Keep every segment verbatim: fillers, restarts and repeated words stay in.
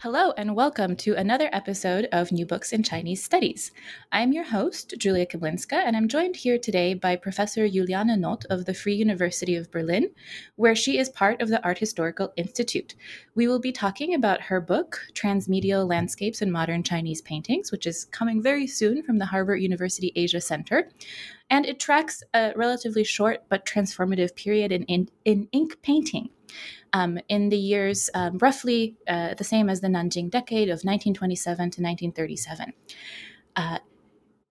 Hello and welcome to another episode of New Books in Chinese Studies. I'm your host, Julia Kablinska, and I'm joined here today by Professor Juliane Noth of the Free University of Berlin, where she is part of the Art Historical Institute. We will be talking about her book, Transmedial Landscapes in Modern Chinese Paintings, which is coming very soon from the Harvard University Asia Center. And it tracks a relatively short but transformative period in, in, in ink painting. Um, in the years um, roughly uh, the same as the Nanjing decade of nineteen twenty-seven to nineteen thirty-seven. Uh,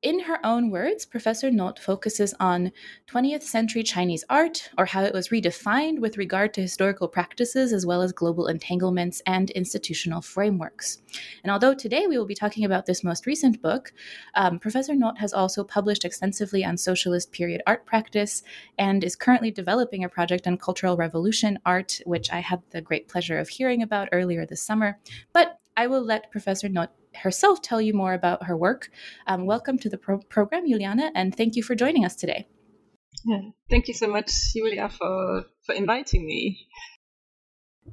in her own words, Professor Noth focuses on twentieth century Chinese art, or how it was redefined with regard to historical practices as well as global entanglements and institutional frameworks. And although today we will be talking about this most recent book, um, Professor Noth has also published extensively on socialist period art practice and is currently developing a project on Cultural Revolution art, which I had the great pleasure of hearing about earlier this summer. But I will let Professor Noth herself tell you more about her work. Um, welcome to the pro- program, Juliane, and thank you for joining us today. Yeah, thank you so much, Julia, for, for inviting me.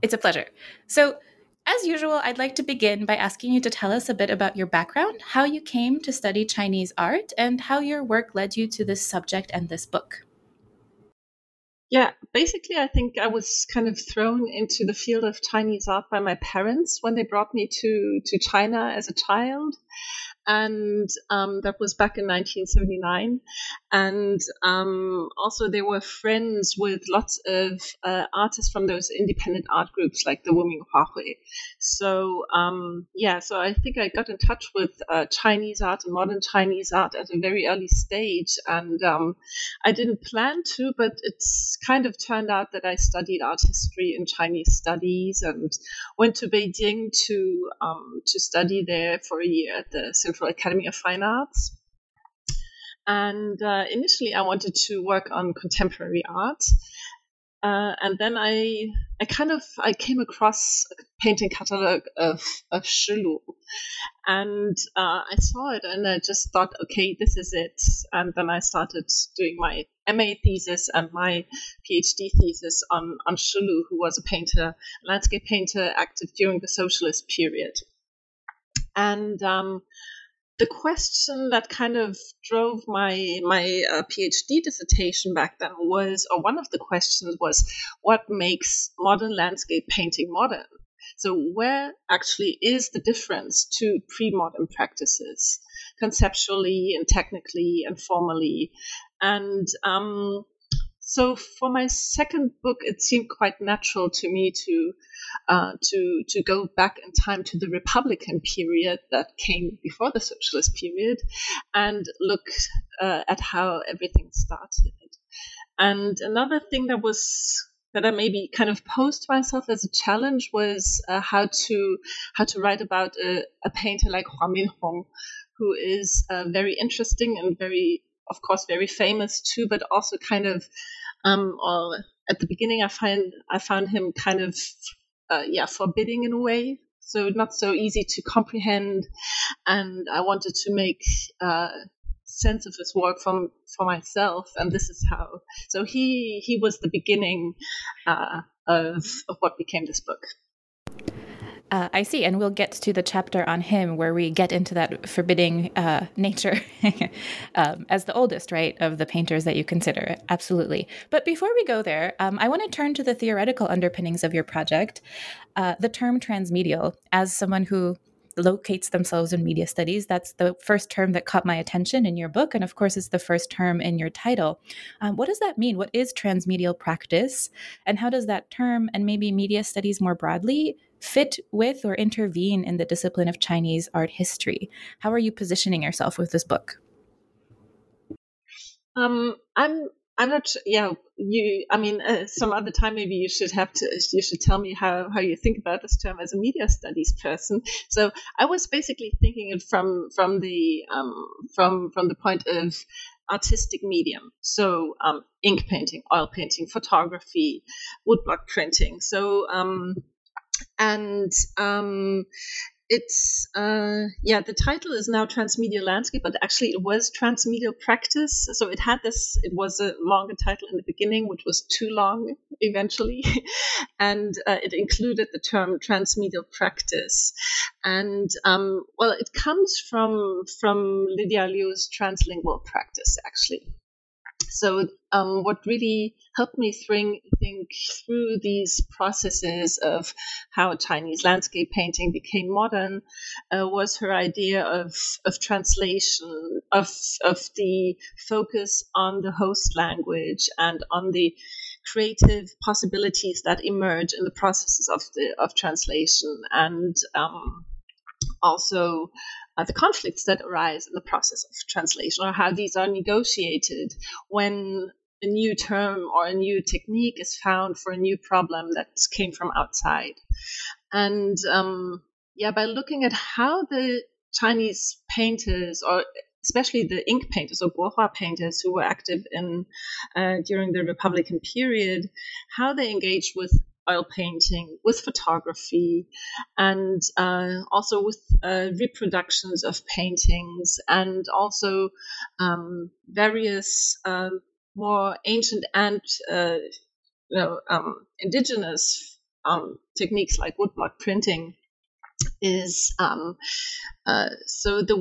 It's a pleasure. So, as usual, I'd like to begin by asking you to tell us a bit about your background, how you came to study Chinese art, and how your work led you to this subject and this book. Yeah, basically, I think I was kind of thrown into the field of Chinese art by my parents when they brought me to, to China as a child. And um, that was back in nineteen seventy-nine. And um, also they were friends with lots of uh, artists from those independent art groups like the Wuming Huahui. So, um, yeah, so I think I got in touch with uh, Chinese art and modern Chinese art at a very early stage. And um, I didn't plan to, but it's kind of turned out that I studied art history and Chinese studies and went to Beijing to, um, to study there for a year at the Central Academy of Fine Arts. And uh, initially I wanted to work on contemporary art. Uh, and then I I kind of I came across a painting catalog of, of Shilu. And uh, I saw it and I just thought, okay, this is it. And then I started doing my M A thesis and my PhD thesis on, on Shilu, who was a painter, landscape painter active during the socialist period. And um, the question that kind of drove my my uh, PhD dissertation back then was, or one of the questions was, what makes modern landscape painting modern? So where actually is the difference to pre-modern practices, conceptually and technically and formally? And um, so for my second book, it seemed quite natural to me to Uh, to to go back in time to the Republican period that came before the socialist period and look uh, at how everything started. And another thing that was that I maybe kind of posed to myself as a challenge was uh, how to how to write about a, a painter like Huang Binhong, who is uh, very interesting and very, of course, very famous too, but also kind of um, or at the beginning, I find I found him kind of uh, yeah forbidding in a way, so not so easy to comprehend, and I wanted to make uh, sense of his work from for myself, and this is how. So he he was the beginning uh, of of what became this book. Uh, I see, and we'll get to the chapter on him where we get into that forbidding uh, nature um, as the oldest, right, of the painters that you consider. Absolutely. But before we go there, um, I want to turn to the theoretical underpinnings of your project. Uh, the term transmedial, as someone who locates themselves in media studies, that's the first term that caught my attention in your book, and of course it's the first term in your title. Um, what does that mean? What is transmedial practice, and how does that term, and maybe media studies more broadly, fit with or intervene in the discipline of Chinese art history? How are you positioning yourself with this book? Um, I'm I'm not yeah you I mean uh, some other time maybe you should have to you should tell me how, how you think about this term as a media studies person. So I was basically thinking it from from the um, from from the point of artistic medium, so um, ink painting, oil painting, photography, woodblock printing. So um, And um, it's, uh, yeah, the title is now Transmedial Landscape, but actually it was Transmedial Practice. So it had this, it was a longer title in the beginning, which was too long eventually. And uh, it included the term Transmedial Practice. And, um, well, it comes from, from Lydia Liu's translingual practice, actually. So um, what really helped me think, think through these processes of how Chinese landscape painting became modern uh, was her idea of, of translation, of, of the focus on the host language and on the creative possibilities that emerge in the processes of, the, of translation, and um, also Uh, the conflicts that arise in the process of translation, or how these are negotiated when a new term or a new technique is found for a new problem that came from outside. And um, yeah, by looking at how the Chinese painters, or especially the ink painters or Guohua painters who were active in uh, during the Republican period, how they engaged with oil painting, with photography, and uh, also with uh, reproductions of paintings, and also um, various uh, more ancient and uh, you know, um, indigenous um, techniques like woodblock printing. Is um, uh, so the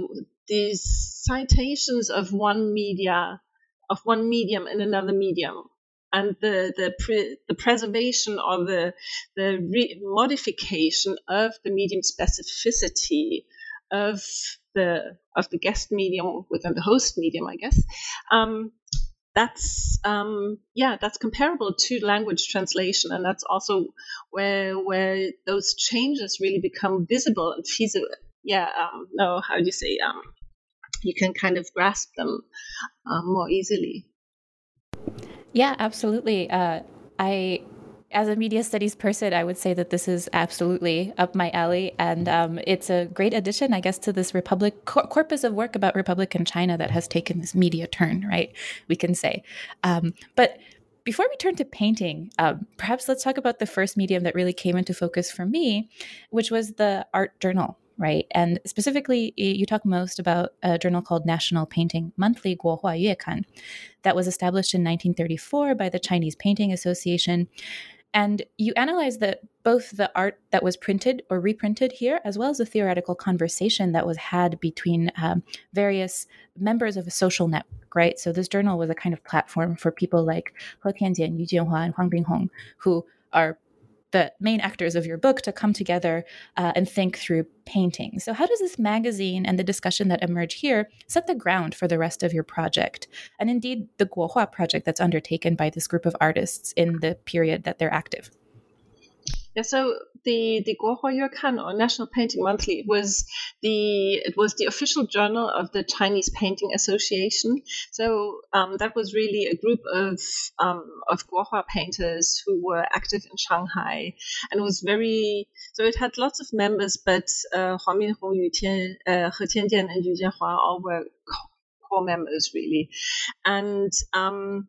these citations of one media, of one medium in another medium. And the the, pre, the preservation or the the re- modification of the medium specificity of the of the guest medium within the host medium, I guess, um, that's um, yeah that's comparable to language translation, and that's also where where those changes really become visible and feasible. Yeah, um, no, how do you say? Um, you can kind of grasp them uh, more easily. Yeah, absolutely. Uh, I, as a media studies person, I would say that this is absolutely up my alley. And um, it's a great addition, I guess, to this Republic cor- corpus of work about Republican China that has taken this media turn, right? We can say. Um, but before we turn to painting, um, perhaps let's talk about the first medium that really came into focus for me, which was the art journal. Right. And specifically, you talk most about a journal called National Painting Monthly, Guohua Yuekan, that was established in nineteen thirty-four by the Chinese Painting Association. And you analyze the, both the art that was printed or reprinted here, as well as the theoretical conversation that was had between um, various members of a social network, right? So this journal was a kind of platform for people like He Tianjian, Yu Jianhua, and Huang Binhong, who are the main actors of your book, to come together uh, and think through painting. So how does this magazine and the discussion that emerge here set the ground for the rest of your project, and indeed the Guohua project that's undertaken by this group of artists in the period that they're active? Yeah, so the the Guohua Yuekan, or National Painting Monthly, was the it was the official journal of the Chinese Painting Association. So um, that was really a group of um, of Guohua painters who were active in Shanghai, and it was very so it had lots of members, but uh, Huang Binhong, Yu Tian, uh, He Tianjian, and Yu Jianhua all were core members really, and. Um,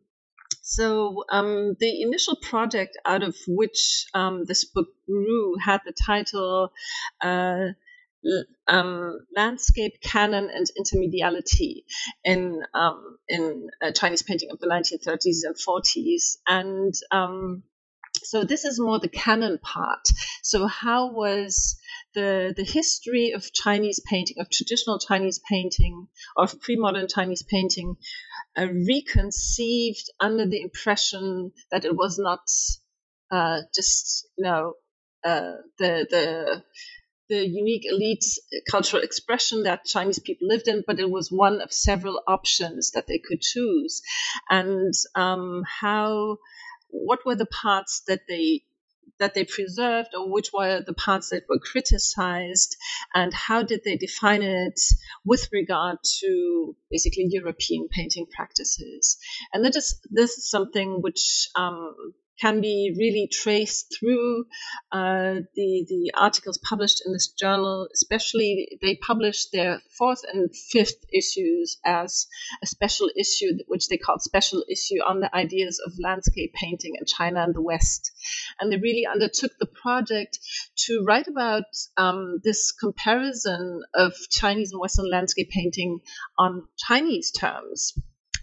So um, the initial project out of which um, this book grew had the title uh, um, Landscape, Canon, and Intermediality in um, in uh, Chinese Painting of the nineteen thirties and forties. And um, so this is more the canon part. So how was the the history of Chinese painting, of traditional Chinese painting, of pre-modern Chinese painting, uh, reconceived under the impression that it was not uh, just you know uh, the the the unique elite cultural expression that Chinese people lived in, but it was one of several options that they could choose, and um, how what were the parts that they that they preserved, or which were the parts that were criticized, and how did they define it with regard to basically European painting practices? And that is, this is something which um, can be really traced through uh, the, the articles published in this journal. Especially, they published their fourth and fifth issues as a special issue, which they called special issue, on the ideas of landscape painting in China and the West. And they really undertook the project to write about um, this comparison of Chinese and Western landscape painting on Chinese terms.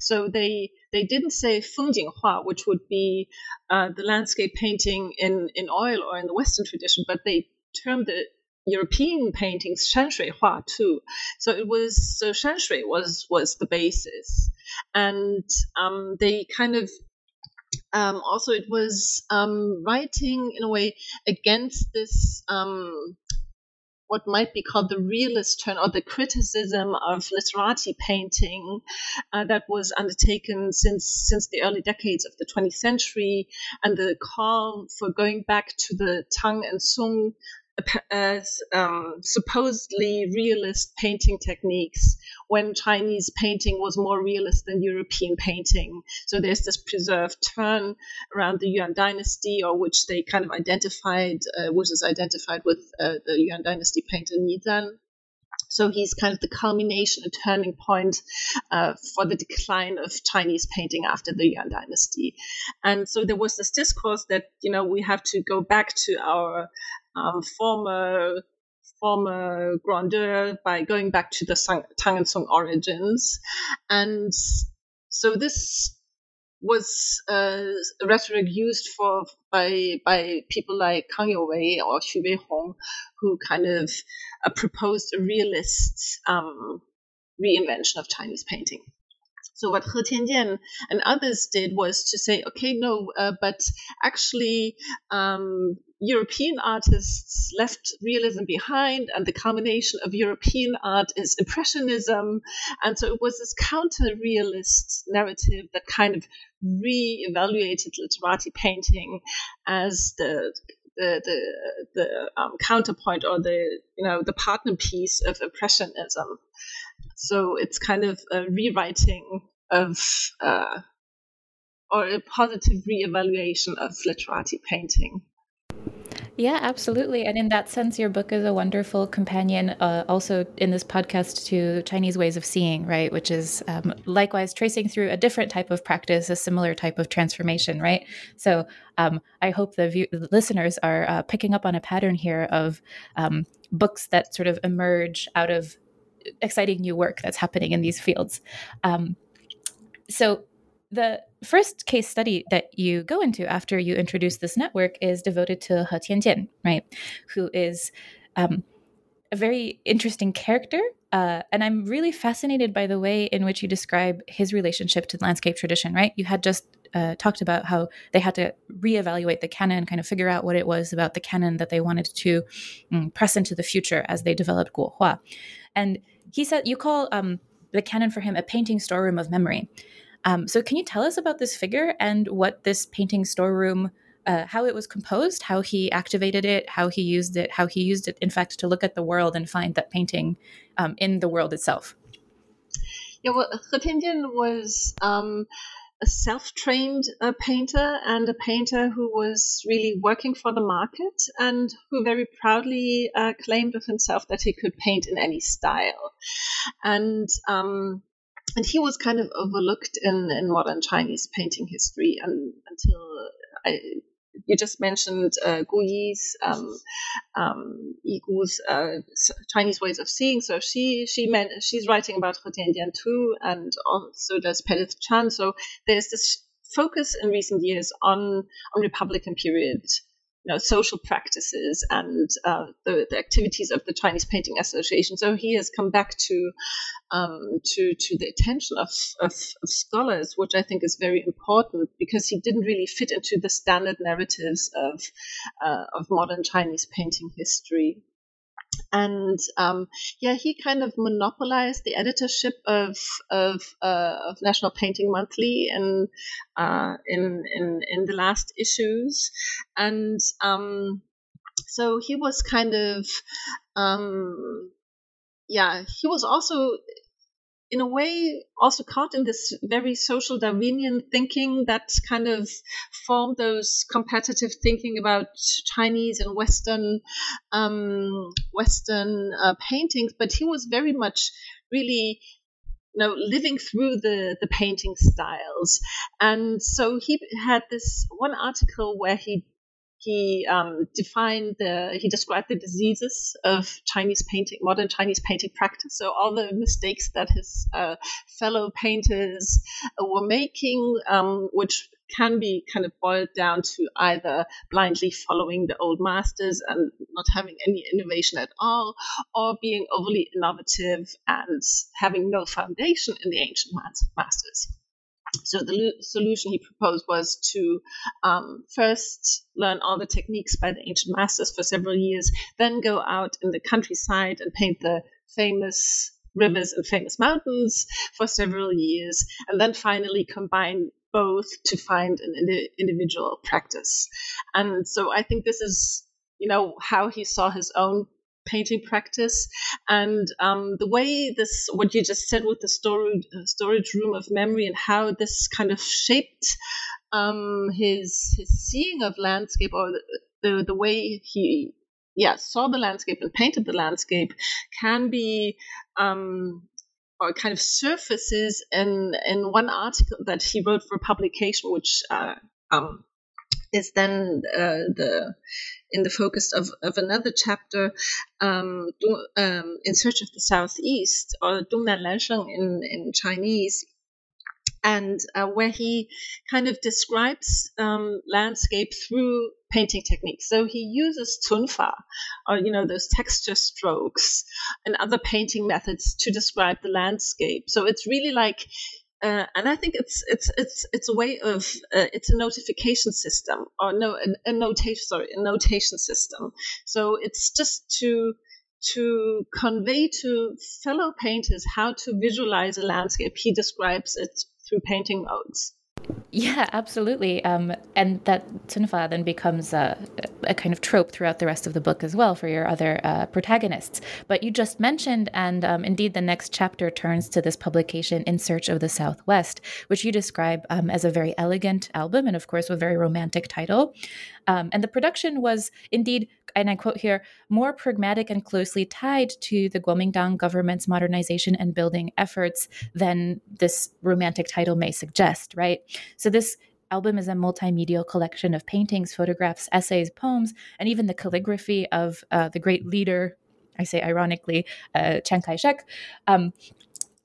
So they they didn't say Fujian Rebellion, which would be uh, the landscape painting in, in oil or in the Western tradition, but they termed the European paintings Xianxialing too. So it was so Xianxialing was was the basis, and um, they kind of um, also it was um, writing in a way against this. Um, what might be called the realist turn, or the criticism of literati painting uh, that was undertaken since since the early decades of the twentieth century, and the call for going back to the Tang and Sung as um, supposedly realist painting techniques, when Chinese painting was more realist than European painting. So there's this preserved turn around the Yuan dynasty, or which they kind of identified, uh, which is identified with uh, the Yuan dynasty painter Ni Zan. So he's kind of the culmination, a turning point uh, for the decline of Chinese painting after the Yuan dynasty. And so there was this discourse that, you know, we have to go back to our Um, former former grandeur by going back to the Tang and Song origins. And so this was uh, rhetoric used for by by people like Kang Youwei or Xu Beihong, who kind of uh, proposed a realist um, reinvention of Chinese painting. So what He Tianjian and others did was to say, okay, no, uh, but actually um, European artists left realism behind, and the culmination of European art is Impressionism. And so it was this counter-realist narrative that kind of re-evaluated literati painting as the the the, the um, counterpoint, or the you know the partner piece of Impressionism. So it's kind of a rewriting of, uh, or a positive reevaluation of literati painting. Yeah, absolutely. And in that sense, your book is a wonderful companion uh, also in this podcast to Chinese Ways of Seeing, right? Which is um, likewise tracing through a different type of practice, a similar type of transformation, right? So um, I hope the, view- the listeners are uh, picking up on a pattern here of um, books that sort of emerge out of exciting new work that's happening in these fields. Um, so the first case study that you go into after you introduce this network is devoted to He Tianjian, right? Who is um, a very interesting character. Uh, and I'm really fascinated by the way in which you describe his relationship to the landscape tradition, right? You had just uh, talked about how they had to reevaluate the canon, kind of figure out what it was about the canon that they wanted to um, press into the future as they developed Guohua. And he said, you call um, the canon for him a painting storeroom of memory. Um, so can you tell us about this figure and what this painting storeroom, uh, how it was composed, how he activated it, how he used it, how he used it, in fact, to look at the world and find that painting um, in the world itself? Yeah, well, He Tianjian was um, a self-trained uh, painter, and a painter who was really working for the market, and who very proudly uh, claimed of himself that he could paint in any style. And um, and he was kind of overlooked in, in modern Chinese painting history and, until I, you just mentioned uh, Gu Yi's, um, um, Yi Gu's uh, Chinese Ways of Seeing. So she she meant, she's writing about He Tianjian too, and also does Penelope Chan. So there's this focus in recent years on on Republican period, you know, social practices and uh, the, the activities of the Chinese Painting Association. So he has come back to um, to to the attention of, of, of scholars, which I think is very important because he didn't really fit into the standard narratives of uh, of modern Chinese painting history. And um, yeah, he kind of monopolized the editorship of of, uh, of National Painting Monthly in, uh, in in in the last issues, and um, so he was kind of um, yeah, he was also, in a way, also caught in this very social Darwinian thinking that kind of formed those competitive thinking about Chinese and Western um, Western uh, paintings. But he was very much really, you know, living through the, the painting styles. And so he had this one article where he He um, defined the, he described the diseases of Chinese painting, modern Chinese painting practice. So all the mistakes that his uh, fellow painters were making, um, which can be kind of boiled down to either blindly following the old masters and not having any innovation at all, or being overly innovative and having no foundation in the ancient masters. So the solution he proposed was to um, first learn all the techniques by the ancient masters for several years, then go out in the countryside and paint the famous rivers and famous mountains for several years, and then finally combine both to find an ind- individual practice. And so I think this is, you know, how he saw his own painting practice. And um, the way this, what you just said with the storage, storage room of memory, and how this kind of shaped um, his his seeing of landscape, or the, the, the way he yeah saw the landscape and painted the landscape, can be um, or kind of surfaces in in one article that he wrote for publication, which uh, um, is then uh, the in the focus of, of another chapter, um, du, um, In Search of the Southeast, or Dongnan Lansheng in, in Chinese, and uh, where he kind of describes um, landscape through painting techniques. So he uses tunfa, or, you know, those texture strokes and other painting methods to describe the landscape. So it's really like, Uh, and I think it's it's it's it's a way of uh, it's a notification system or no a, a notation sorry a notation system. So it's just to to convey to fellow painters how to visualize a landscape. He describes it through painting modes. Yeah, absolutely. Um, and that tunfa then becomes a, a kind of trope throughout the rest of the book as well for your other uh, protagonists. But you just mentioned, and um, indeed the next chapter turns to this publication, In Search of the Southwest, which you describe um, as a very elegant album and, of course, a very romantic title. Um, and the production was indeed, and I quote here, more pragmatic and closely tied to the Kuomintang government's modernization and building efforts than this romantic title may suggest, right? So this album is a multimedia collection of paintings, photographs, essays, poems, and even the calligraphy of uh, the great leader, I say ironically, uh, Chiang Kai-shek. Um,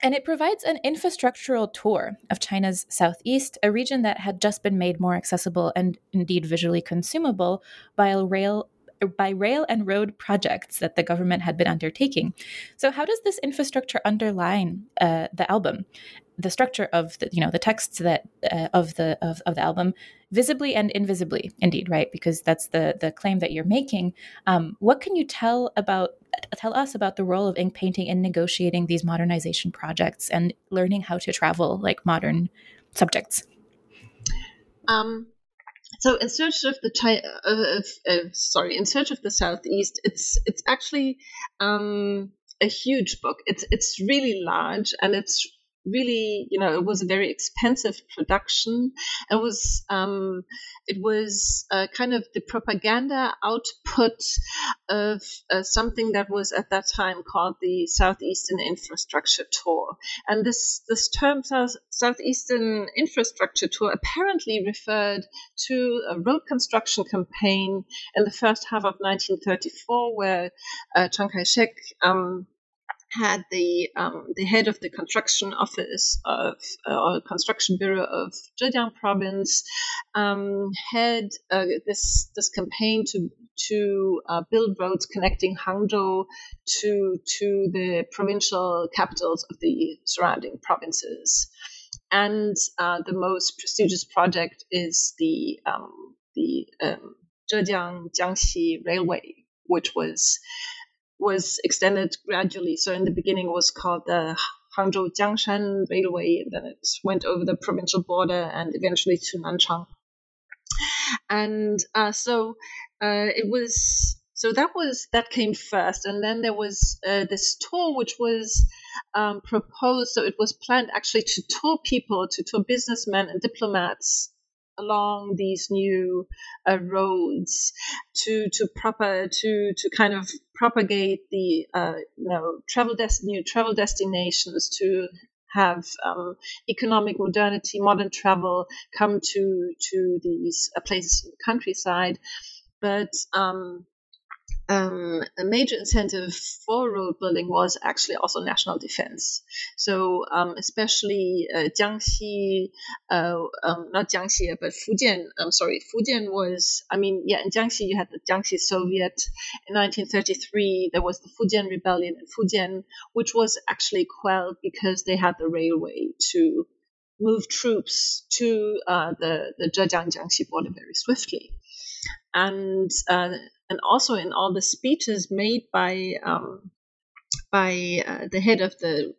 and it provides an infrastructural tour of China's southeast, a region that had just been made more accessible and indeed visually consumable by a rail by rail and road projects that the government had been undertaking. So how does this infrastructure underline uh, the album, the structure of the, you know, the texts that uh, of the of, of the album, visibly and invisibly, indeed, right? Because that's the the claim that you're making. Um, what can you tell about tell us about the role of ink painting in negotiating these modernization projects and learning how to travel like modern subjects? Um. So in search of the China, uh, uh, sorry, in search of the Southeast, it's it's actually um, a huge book. It's it's really large, and it's really, you know, it was a very expensive production. It was, um, it was uh, kind of the propaganda output of uh, something that was at that time called the Southeastern Infrastructure Tour. And this, this term, South, Southeastern Infrastructure Tour, apparently referred to a road construction campaign in the first half of nineteen thirty-four, where uh, Chiang Kai-shek um, had the um, the head of the construction office of uh, or construction bureau of Zhejiang province um, had uh, this this campaign to to uh, build roads connecting Hangzhou to to the provincial capitals of the surrounding provinces, and uh, the most prestigious project is the um, the um, Zhejiang Jiangxi Railway, which was. was extended gradually. So in the beginning it was called the Hangzhou Jiangshan Railway, and then it went over the provincial border and eventually to Nanchang. And uh, so uh, it was so that was that came first, and then there was uh, this tour which was um, proposed. So it was planned actually to tour people, to tour businessmen and diplomats along these new uh, roads to to proper to to kind of propagate the uh, you know travel des- new travel destinations, to have um, economic modernity, modern travel come to to these uh, places in the countryside. But um, um, a major incentive for road building was actually also national defense. So um, especially uh, Jiangxi, uh, um, not Jiangxi, but Fujian, I'm sorry, Fujian was, I mean, yeah, in Jiangxi you had the Jiangxi Soviet. In nineteen thirty-three, there was the Fujian Rebellion in Fujian, which was actually quelled because they had the railway to move troops to uh, the, the Zhejiang-Jiangxi border very swiftly. And uh, and also in all the speeches made by um, by uh, the head of the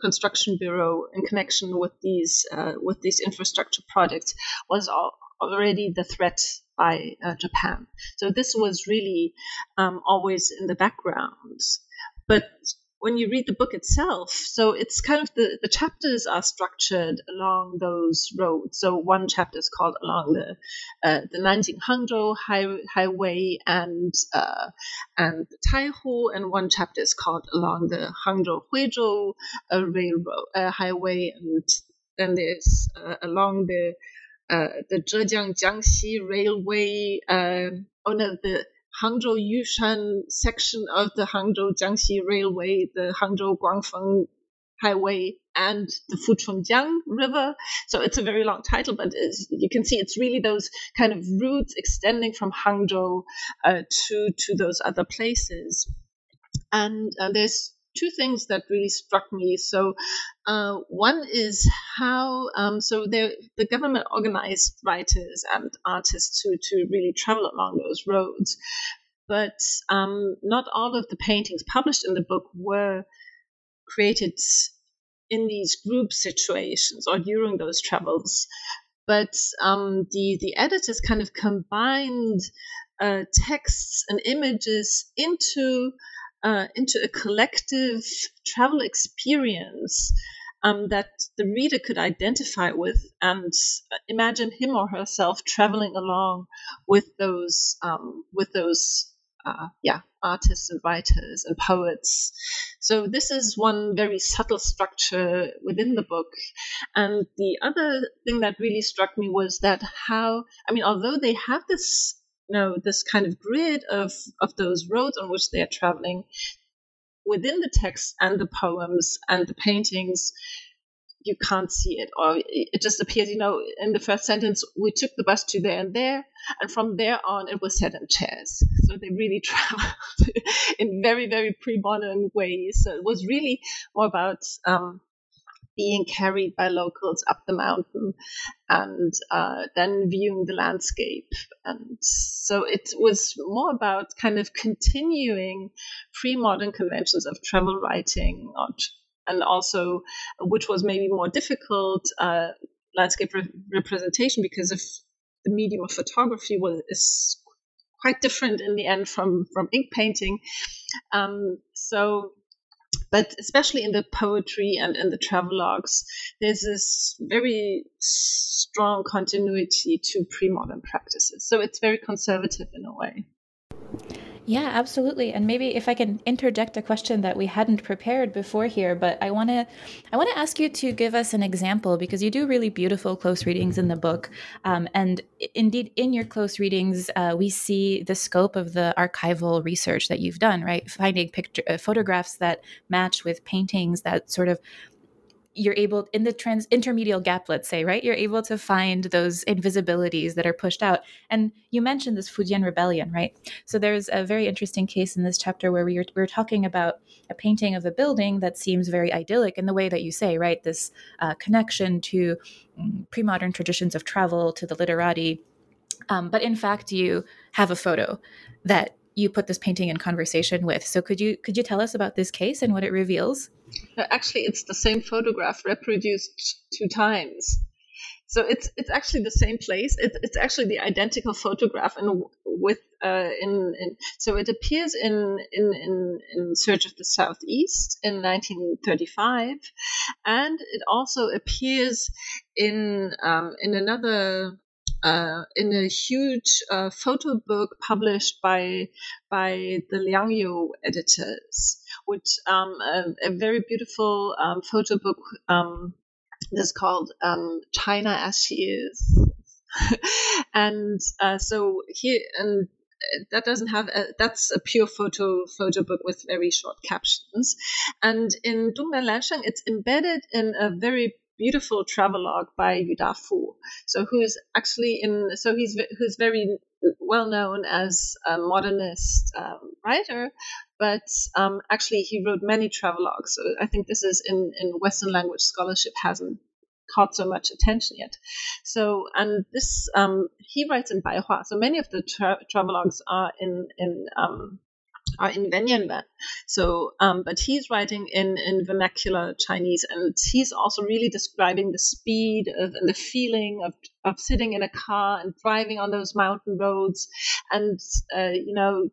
construction bureau in connection with these uh, with these infrastructure projects was all, already the threat by uh, Japan. So this was really um, always in the background. But when you read the book itself, so it's kind of the, the chapters are structured along those roads. So one chapter is called along the uh, the Nanjing Hangzhou high, highway and uh, and the Taihu, and one chapter is called along the Hangzhou Huizhou uh, railroad uh, highway, and then there's uh, along the uh, the Zhejiang Jiangxi railway. Uh, oh no, the Hangzhou Yushan section of the Hangzhou Jiangxi Railway, the Hangzhou Guangfeng Highway, and the Fuchunjiang River. So it's a very long title, but you can see it's really those kind of routes extending from Hangzhou uh, to to those other places. And uh, there's two things that really struck me. So uh, one is how um, so the the government organized writers and artists to to really travel along those roads, but um, not all of the paintings published in the book were created in these group situations or during those travels. But um, the the editors kind of combined uh, texts and images into Uh, into a collective travel experience um, that the reader could identify with and imagine him or herself traveling along with those um, with those uh, yeah artists and writers and poets. So this is one very subtle structure within the book. And the other thing that really struck me was that how I mean, although they have this. No, this kind of grid of, of those roads on which they are traveling within the text and the poems and the paintings, you can't see it, or it just appears. You know, in the first sentence, we took the bus to there and there, and from there on, it was set in chairs. So they really traveled in very, very pre-modern ways. So it was really more about um, being carried by locals up the mountain and uh, then viewing the landscape. And so it was more about kind of continuing pre-modern conventions of travel writing, and also, which was maybe more difficult, uh, landscape re- representation, because of the medium of photography was is quite different in the end from, from ink painting. Um, so But especially in the poetry and in the travelogues, there's this very strong continuity to pre-modern practices. So it's very conservative in a way. Yeah, absolutely. And maybe if I can interject a question that we hadn't prepared before here, but I want to I want to ask you to give us an example, because you do really beautiful close readings in the book. Um, and indeed, in your close readings, uh, we see the scope of the archival research that you've done, right? Finding picture, uh, photographs that match with paintings that sort of you're able in the trans intermedial gap, let's say, right? You're able to find those invisibilities that are pushed out. And you mentioned this Fujian Rebellion, right? So there's a very interesting case in this chapter where we were, we were talking about a painting of a building that seems very idyllic in the way that you say, right? This uh, connection to pre-modern traditions of travel, to the literati. Um, but in fact, you have a photo that you put this painting in conversation with. So could you could you tell us about this case and what it reveals? Actually, it's the same photograph reproduced two times. So it's it's actually the same place. It's it's actually the identical photograph, and with uh, in, in so it appears in in in In Search of the Southeast in nineteen thirty-five, and it also appears in um, in another. Uh, in a huge uh, photo book published by by the Liangyou editors, which um, a, a very beautiful um, photo book um, is called um, China as She Is, and uh, so here and that doesn't have a, that's a pure photo photo book with very short captions, and in Dongnan Lansheng it's embedded in a very beautiful travelogue by Yu Dafu, so who's actually in, so he's who's very well known as a modernist um, writer, but um, actually he wrote many travelogues. So I think this is in, in Western language scholarship hasn't caught so much attention yet. So and this um, he writes in Baihua. So many of the tra- travelogues are in in. Um, are in Wenyanwen. So, um, but he's writing in, in vernacular Chinese, and he's also really describing the speed of, and the feeling of, of sitting in a car and driving on those mountain roads and, uh, you know,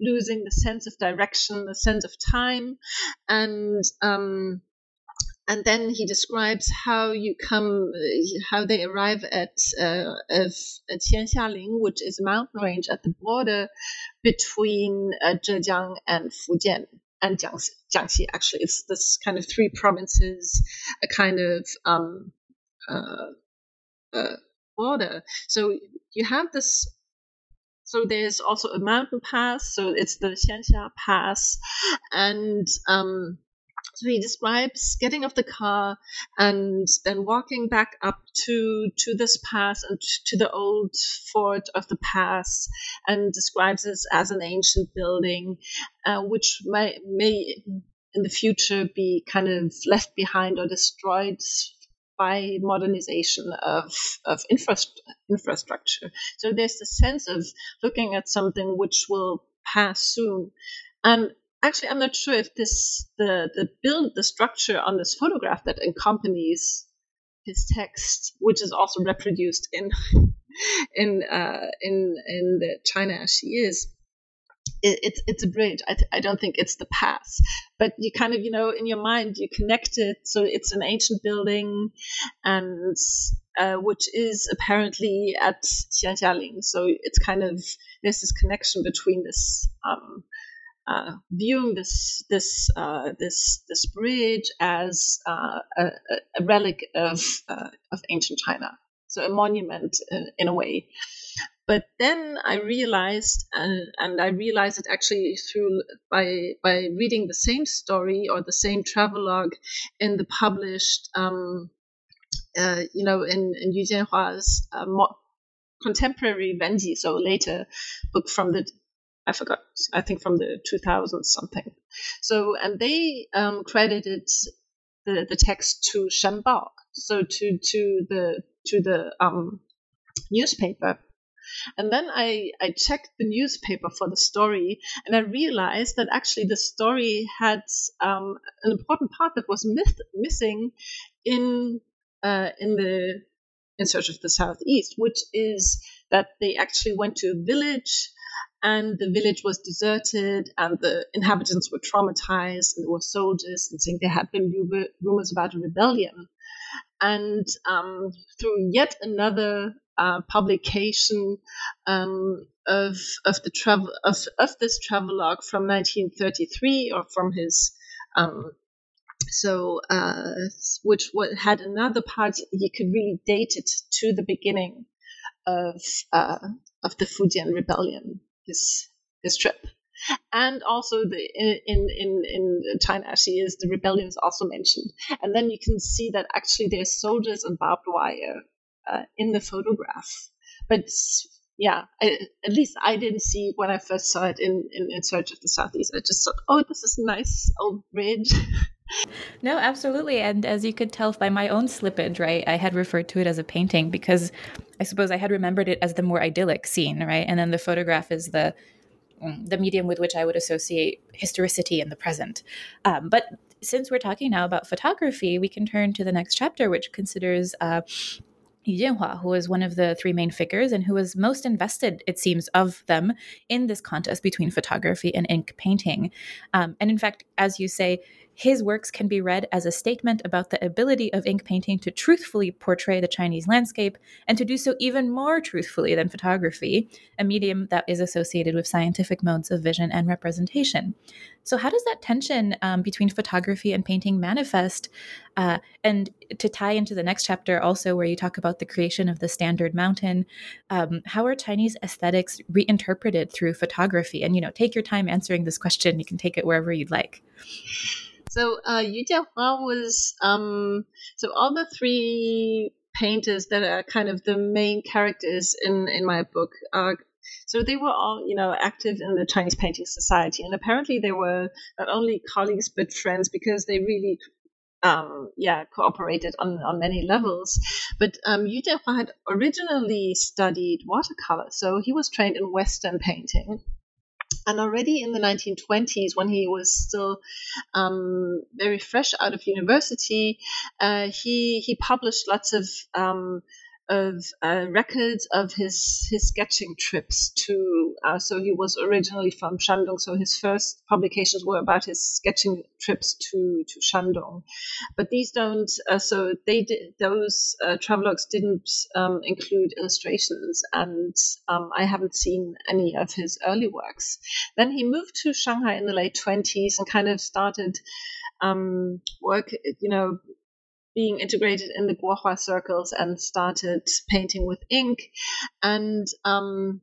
losing the sense of direction, the sense of time. And, um, and then he describes how you come, how they arrive at uh, at Xianxialing, which is a mountain range at the border between uh, Zhejiang and Fujian and Jiangxi, Jiangxi. Actually, it's this kind of three provinces, a kind of um, uh, uh, border. So you have this. So there's also a mountain pass. So it's the Xianxia Pass, and. Um, So he describes getting off the car and then walking back up to to this pass and to the old fort of the pass, and describes this as an ancient building, uh, which may may in the future be kind of left behind or destroyed by modernization of of infrast- infrastructure. So there's the sense of looking at something which will pass soon, and. Actually, I'm not sure if this the, the build the structure on this photograph that accompanies his text, which is also reproduced in in uh, in in the China as She Is. It, it's it's a bridge. I th- I don't think it's the pass, but you kind of you know in your mind you connect it. So it's an ancient building, and uh, which is apparently at Xianxialing. So it's kind of there's this connection between this. Um, Uh, viewing this this uh, this this bridge as uh, a, a relic of uh, of ancient China, so a monument in, in a way. But then I realized, and, and I realized it actually through by by reading the same story or the same travelogue in the published, um, uh, you know, in, in Yu Jianhua's uh, mo- contemporary Wenji, so later book from the. I forgot, I think from the two thousands something. So, and they um, credited the, the text to Shenbao, so to, to the to the um, newspaper. And then I, I checked the newspaper for the story, and I realized that actually the story had um, an important part that was myth- missing in uh, in the In Search of the Southeast, which is that they actually went to a village and the village was deserted, and the inhabitants were traumatized, and there were soldiers, and saying there had been rumors about a rebellion. And um, through yet another uh, publication um, of of the travel of, of this travelogue from nineteen thirty-three, or from his um, so uh, which had another part, you could really date it to the beginning of uh, of the Fujian Rebellion. His, his trip, and also the in in in China actually is the rebellion is also mentioned, and then you can see that actually there's soldiers and barbed wire uh, in the photograph. But yeah, I, at least I didn't see it when I first saw it in, in in Search of the Southeast. I just thought, oh, this is a nice old bridge. No, absolutely. And as you could tell by my own slippage, right, I had referred to it as a painting because I suppose I had remembered it as the more idyllic scene, right? And then the photograph is the the medium with which I would associate historicity in the present. Um, but since we're talking now about photography, we can turn to the next chapter, which considers uh, Yu Jianhua, who was one of the three main figures and who was most invested, it seems, of them in this contest between photography and ink painting. Um, and in fact, as you say, his works can be read as a statement about the ability of ink painting to truthfully portray the Chinese landscape, and to do so even more truthfully than photography, a medium that is associated with scientific modes of vision and representation. So how does that tension um, between photography and painting manifest? Uh, and to tie into the next chapter also, where you talk about the creation of the standard mountain, um, how are Chinese aesthetics reinterpreted through photography? And, you know, take your time answering this question. You can take it wherever you'd like. So uh, Yu Jianhua was, um, so all the three painters that are kind of the main characters in, in my book, uh, so they were all, you know, active in the Chinese Painting Society. And apparently they were not only colleagues, but friends, because they really, um, yeah, cooperated on, on many levels. But um, Yu Jianhua had originally studied watercolor, so he was trained in Western painting. And already in the nineteen twenties, when he was still um, very fresh out of university, uh, he he published lots of um, of uh, records of his his sketching trips to. Uh, so he was originally from Shandong, so his first publications were about his sketching trips to to Shandong. But these don't. Uh, so they did, those uh, travelogues didn't um, include illustrations, and um, I haven't seen any of his early works. Then he moved to Shanghai in the late twenties and kind of started um, work. You know. Being integrated in the Guohua circles and started painting with ink, and um,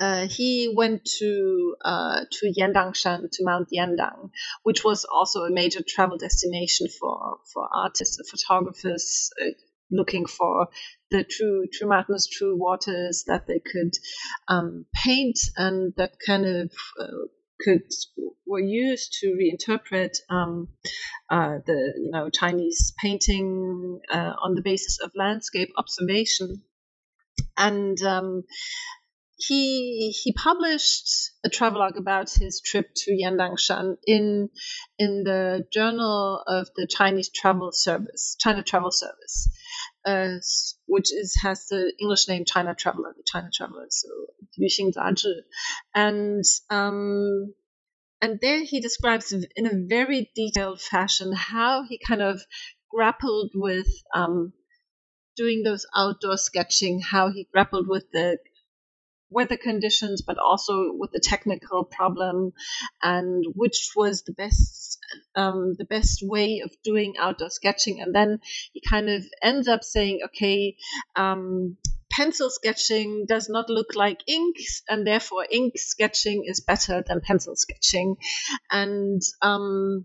uh, he went to uh, to Yandangshan, to Mount Yandang, which was also a major travel destination for for artists and photographers uh, looking for the true true mountains, true waters that they could um, paint, and that kind of. Uh, could were used to reinterpret um, uh, the you know Chinese painting uh, on the basis of landscape observation, and um, he he published a travelogue about his trip to Yandangshan in in the Journal of the Chinese Travel Service, China Travel Service, uh, which is has the English name China Traveler, the China Traveler. So. And um, and there he describes in a very detailed fashion how he kind of grappled with um, doing those outdoor sketching, how he grappled with the weather conditions, but also with the technical problem, and which was the best um, the best way of doing outdoor sketching. And then he kind of ends up saying, okay. Um, Pencil sketching does not look like ink, and therefore ink sketching is better than pencil sketching. And um,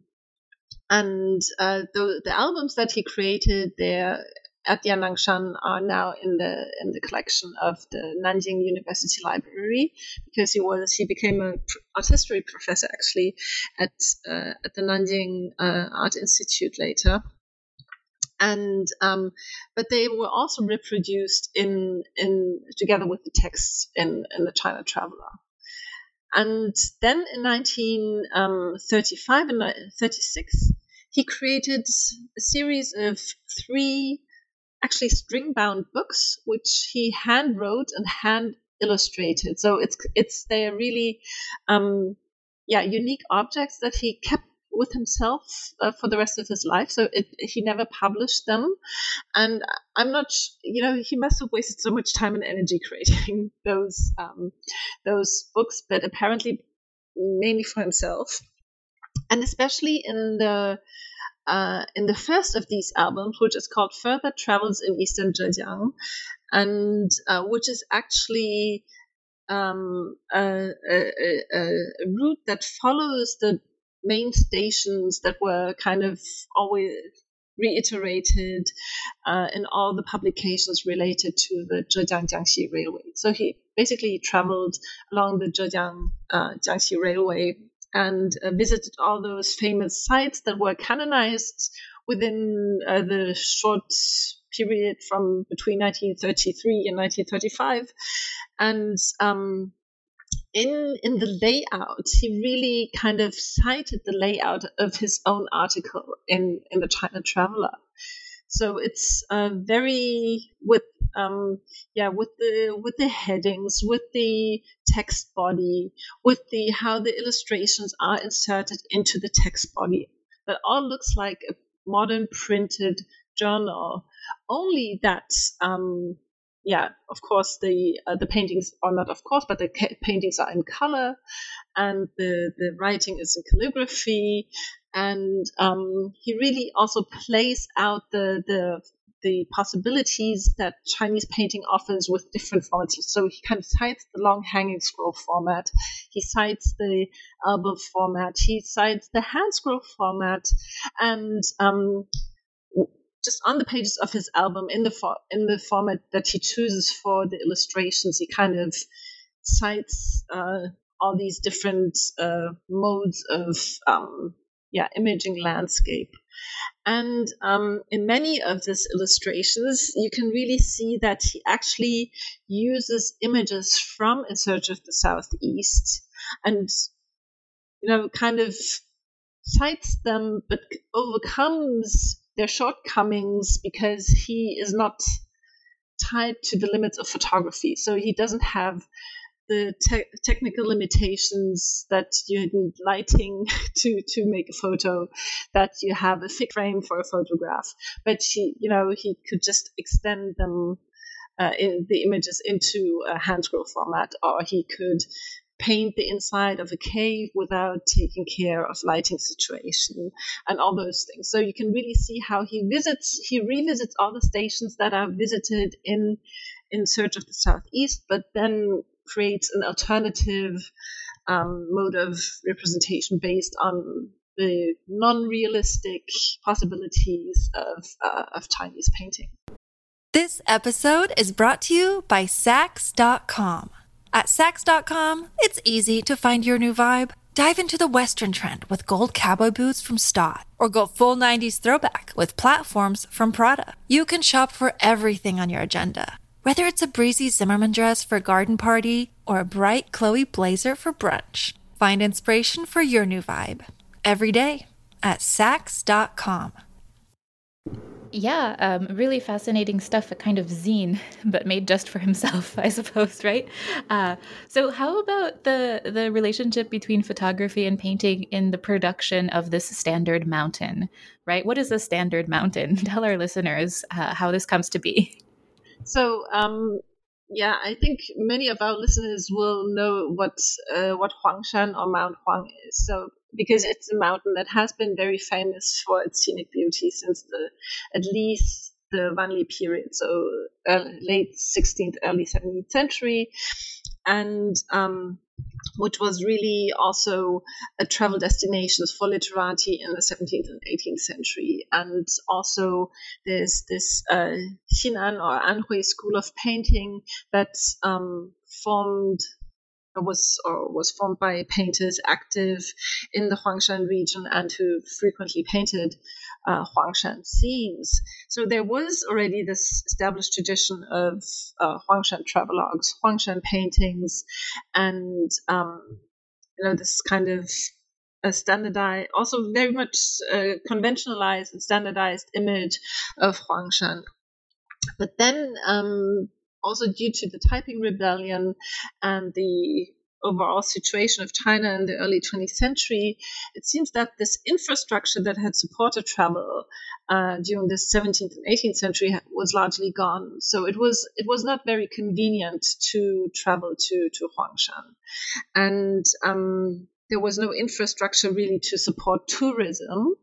and uh, the, the albums that he created there at Yandangshan are now in the in the collection of the Nanjing University Library, because he was he became an art history professor actually at uh, at the Nanjing uh, Art Institute later. And um, but they were also reproduced in in together with the texts in, in the China Traveler. And then in nineteen thirty-five and thirty-six, he created a series of three, actually string-bound books, which he hand wrote and hand illustrated. So it's it's they're really, um, yeah, unique objects that he kept with himself uh, for the rest of his life. So it, he never published them. And I'm not, you know, he must have wasted so much time and energy creating those um, those books, but apparently mainly for himself. And especially in the uh, in the first of these albums, which is called Further Travels in Eastern Zhejiang, and uh, which is actually um, a, a, a route that follows the main stations that were kind of always reiterated uh, in all the publications related to the Zhejiang Jiangxi Railway. So he basically traveled along the Zhejiang uh, Jiangxi Railway and uh, visited all those famous sites that were canonized within uh, the short period from between nineteen thirty-three and nineteen thirty-five. And um, In in the layout, he really kind of cited the layout of his own article in, in the China Traveler. So it's uh, very with um yeah with the with the headings, with the text body, with the how the illustrations are inserted into the text body. That all looks like a modern printed journal, only that um. Yeah, of course, the uh, the paintings are not, of course, but the ca- paintings are in color, and the, the writing is in calligraphy, and um, he really also plays out the the the possibilities that Chinese painting offers with different formats. So he kind of cites the long hanging scroll format, he cites the album format, he cites the hand scroll format, and um, just on the pages of his album, in the fo- in the format that he chooses for the illustrations, he kind of cites uh, all these different uh, modes of um, yeah imaging landscape. And um, in many of these illustrations, you can really see that he actually uses images from In Search of the Southeast, and you know, kind of cites them, but overcomes their shortcomings because he is not tied to the limits of photography. So he doesn't have the te- technical limitations that you need lighting to, to make a photo, that you have a fixed frame for a photograph. But he, you know, he could just extend them uh, in the images into a hand scroll format, or he could paint the inside of a cave without taking care of lighting situation and all those things. So you can really see how he visits, he revisits all the stations that are visited in In Search of the Southeast, but then creates an alternative um, mode of representation based on the non-realistic possibilities of uh, of Chinese painting. This episode is brought to you by Saks dot com. At Saks dot com, it's easy to find your new vibe. Dive into the Western trend with gold cowboy boots from Stott, or go full nineties throwback with platforms from Prada. You can shop for everything on your agenda, whether it's a breezy Zimmermann dress for a garden party or a bright Chloe blazer for brunch. Find inspiration for your new vibe every day at Saks dot com. Yeah, um, really fascinating stuff, a kind of zine, but made just for himself, I suppose, right? Uh, so how about the the relationship between photography and painting in the production of this standard mountain, right? What is the standard mountain? Tell our listeners uh, how this comes to be. So, um, yeah, I think many of our listeners will know what uh, what Huangshan or Mount Huang is. So, because it's a mountain that has been very famous for its scenic beauty since the at least the Wanli period, so early, late sixteenth, early seventeenth century, and um, which was really also a travel destination for literati in the seventeenth and eighteenth century. And also there's this uh, Xinan or Anhui school of painting that um, formed... was or was formed by painters active in the Huangshan region and who frequently painted uh, Huangshan scenes. So there was already this established tradition of uh, Huangshan travelogues, Huangshan paintings, and um, you know, this kind of a standardized, also very much uh, conventionalized and standardized image of Huangshan. But then um, also due to the Taiping Rebellion and the overall situation of China in the early twentieth century, it seems that this infrastructure that had supported travel uh, during the seventeenth and eighteenth century was largely gone. So it was it was not very convenient to travel to to Huangshan, and um, there was no infrastructure really to support tourism.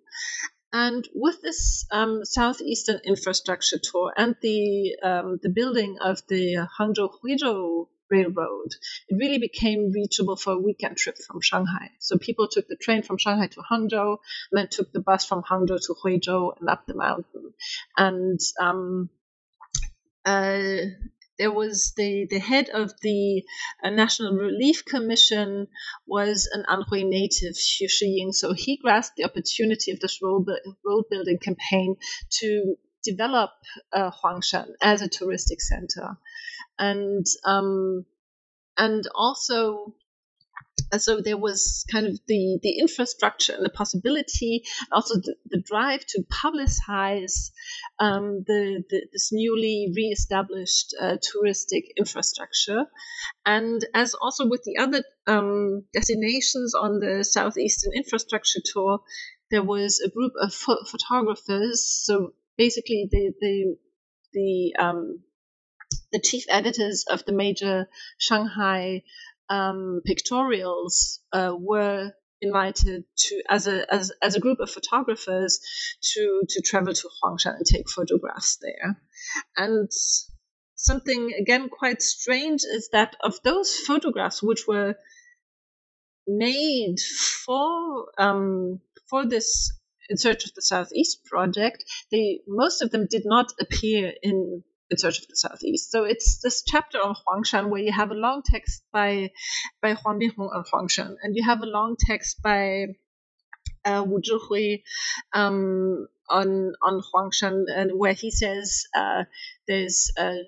And with this um, Southeastern Infrastructure Tour and the um, the building of the Hangzhou-Huizhou Railroad, it really became reachable for a weekend trip from Shanghai. So people took the train from Shanghai to Hangzhou, and then took the bus from Hangzhou to Huizhou and up the mountain. And um, uh, there was the, the head of the uh, National Relief Commission was an Anhui native, Xu Shiying. So he grasped the opportunity of this road, road building campaign to develop uh, Huangshan as a touristic center. And um, and also, so there was kind of the, the infrastructure and the possibility, also the, the drive to publicize um, the, the this newly reestablished uh, touristic infrastructure. And as also with the other um, destinations on the Southeastern Infrastructure Tour, there was a group of pho- photographers. So basically, the the the um, the chief editors of the major Shanghai um, pictorials uh, were invited to, as a as as a group of photographers, to to travel to Huangshan and take photographs there. And something again quite strange is that of those photographs which were made for um, for this In Search of the Southeast project, they most of them did not appear in In Search of the Southeast. So it's this chapter on Huangshan where you have a long text by by Huang Binhong on Huangshan, and you have a long text by uh, Wu Zhihui um, on on Huangshan, and where he says uh, there's uh,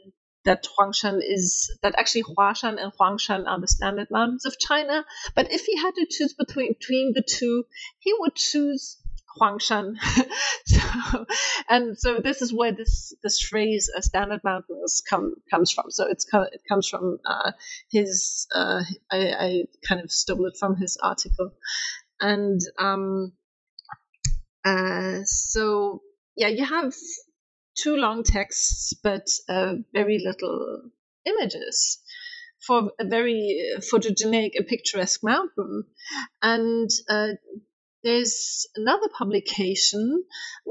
that Huangshan is that actually Huashan and Huangshan are the standard mountains of China. But if he had to choose between between the two, he would choose Huangshan. so, and so this is where this, this phrase uh, "standard mountains" come comes from. So it's it comes from uh, his. Uh, I, I kind of stole it from his article, and um, uh, so yeah, you have two long texts, but uh, very little images for a very photogenic and picturesque mountain, and. Uh, There's another publication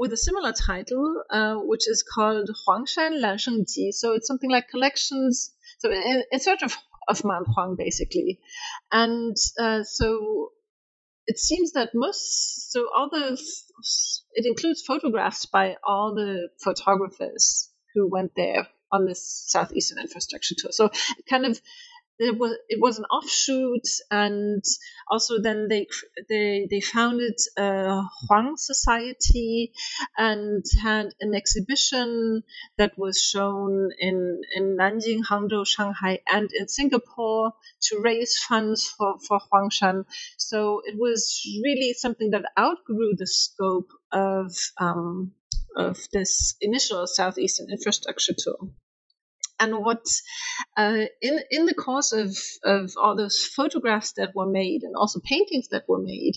with a similar title, uh, which is called Huangshan Lanshengji. So it's something like collections, so in, in search of, of Mount Huang, basically. And uh, so it seems that most, so all the, it includes photographs by all the photographers who went there on this Southeastern Infrastructure Tour. So it kind of, It was it was an offshoot, and also then they they they founded a Huang Society and had an exhibition that was shown in in Nanjing, Hangzhou, Shanghai, and in Singapore to raise funds for for Huangshan. So it was really something that outgrew the scope of um, of this initial Southeastern Infrastructure Tour. And what uh, in in the course of, of all those photographs that were made and also paintings that were made,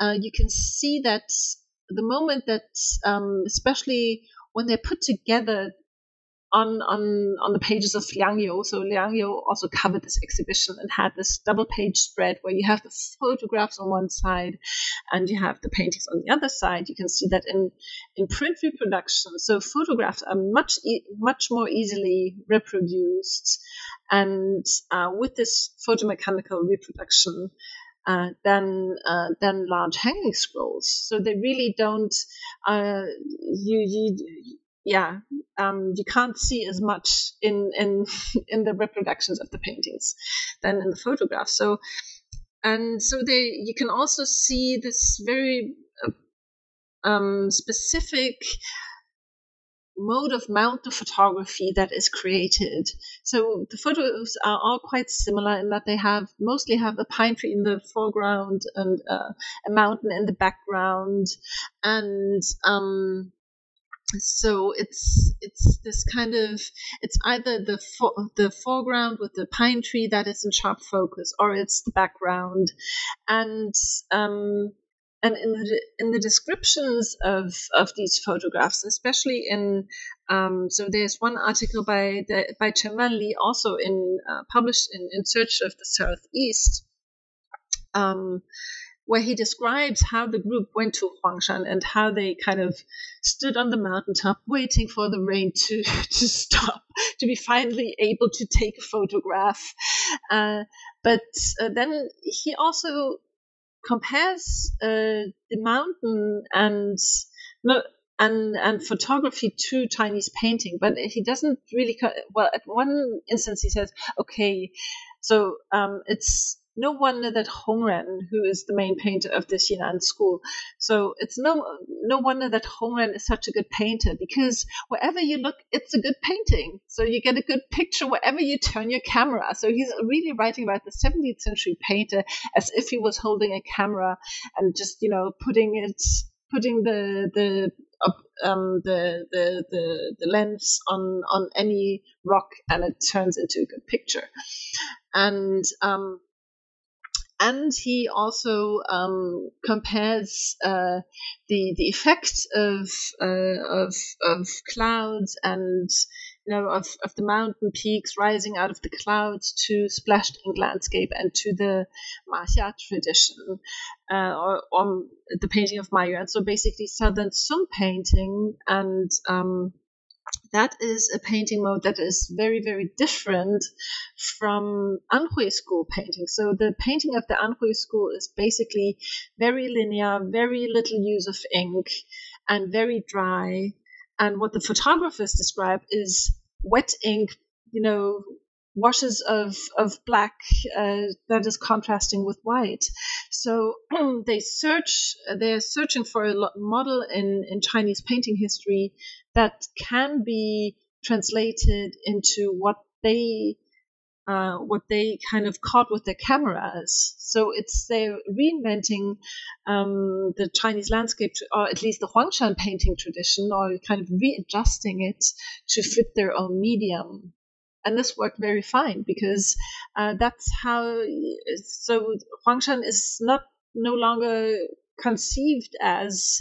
uh, you can see that the moment that, um, especially when they're put together on on on the pages of Liangyou, so Liangyou also covered this exhibition and had this double page spread where you have the photographs on one side and you have the paintings on the other side. You can see that in in print reproduction, so photographs are much e- much more easily reproduced and uh, with this photomechanical reproduction uh, than uh, than large hanging scrolls. So they really don't uh, you you. Yeah, um, you can't see as much in, in in the reproductions of the paintings than in the photographs. So, and so they, you can also see this very uh, um, specific mode of mountain photography that is created. So the photos are all quite similar in that they have mostly have a pine tree in the foreground and uh, a mountain in the background, and um. So it's it's this kind of it's either the fo- the foreground with the pine tree that is in sharp focus, or it's the background, and um, and in the in the descriptions of of these photographs, especially in um, so there's one article by the, by Chen Li also in uh, published in In Search of the Southeast, Um, where he describes how the group went to Huangshan and how they kind of stood on the mountaintop waiting for the rain to, to stop, to be finally able to take a photograph. Uh, but uh, then he also compares uh, the mountain and, and and photography to Chinese painting, but he doesn't really, co- well, at one instance he says, okay, so um, it's, no wonder that Hongren, who is the main painter of the Xinan school, so it's no no wonder that Hongren is such a good painter, because wherever you look, it's a good painting. So you get a good picture wherever you turn your camera. So he's really writing about the seventeenth century painter as if he was holding a camera and just, you know, putting it, putting the the um, the, the the the lens on on any rock, and it turns into a good picture. And um, And he also um, compares uh, the the effect of uh, of of clouds and, you know, of, of the mountain peaks rising out of the clouds to splashed ink landscape and to the Mahia tradition, uh, or, or the painting of Mayuan. So basically, Southern Song painting, and um, that is a painting mode that is very, very different from Anhui school painting. So the painting of the Anhui school is basically very linear, very little use of ink, and very dry. And what the photographers describe is wet ink, you know, washes of, of black uh, that is contrasting with white. So they search, they're searching for a model in, in Chinese painting history that can be translated into what they uh, what they kind of caught with their cameras. So it's they're reinventing um, the Chinese landscape, or at least the Huangshan painting tradition, or kind of readjusting it to fit their own medium. And this worked very fine, because uh, that's how. So Huangshan is not no longer conceived as,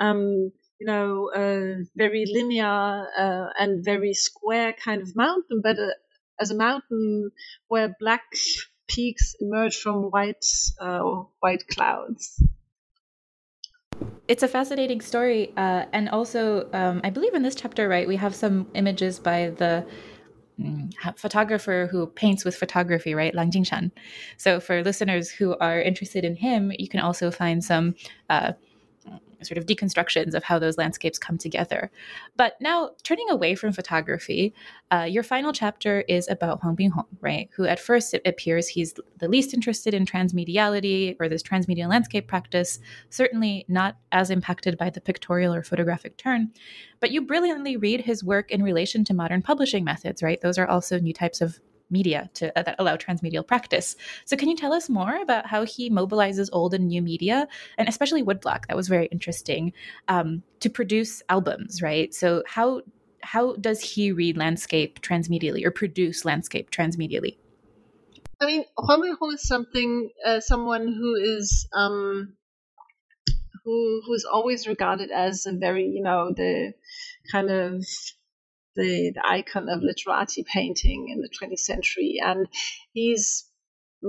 Um, you know, uh, very linear uh, and very square kind of mountain, but uh, as a mountain where black peaks emerge from white uh, white clouds. It's a fascinating story, uh, and also um, I believe in this chapter, right, we have some images by the photographer who paints with photography, right, Lang Jingshan. So for listeners who are interested in him, you can also find some Uh, sort of deconstructions of how those landscapes come together. But now, turning away from photography, uh, your final chapter is about Huang Binhong, right? Who at first it appears he's the least interested in transmediality or this transmedial landscape practice, certainly not as impacted by the pictorial or photographic turn. But you brilliantly read his work in relation to modern publishing methods, right? Those are also new types of media to uh, that allow transmedial practice. So can you tell us more about how he mobilizes old and new media, and especially woodblock? That was very interesting, um, to produce albums, right? So how how does he read landscape transmedially, or produce landscape transmedially? I mean, Huang Binhong is something, uh, someone who is um, who who's always regarded as a very, you know, the kind of The, the icon of literati painting in the twentieth century, and he's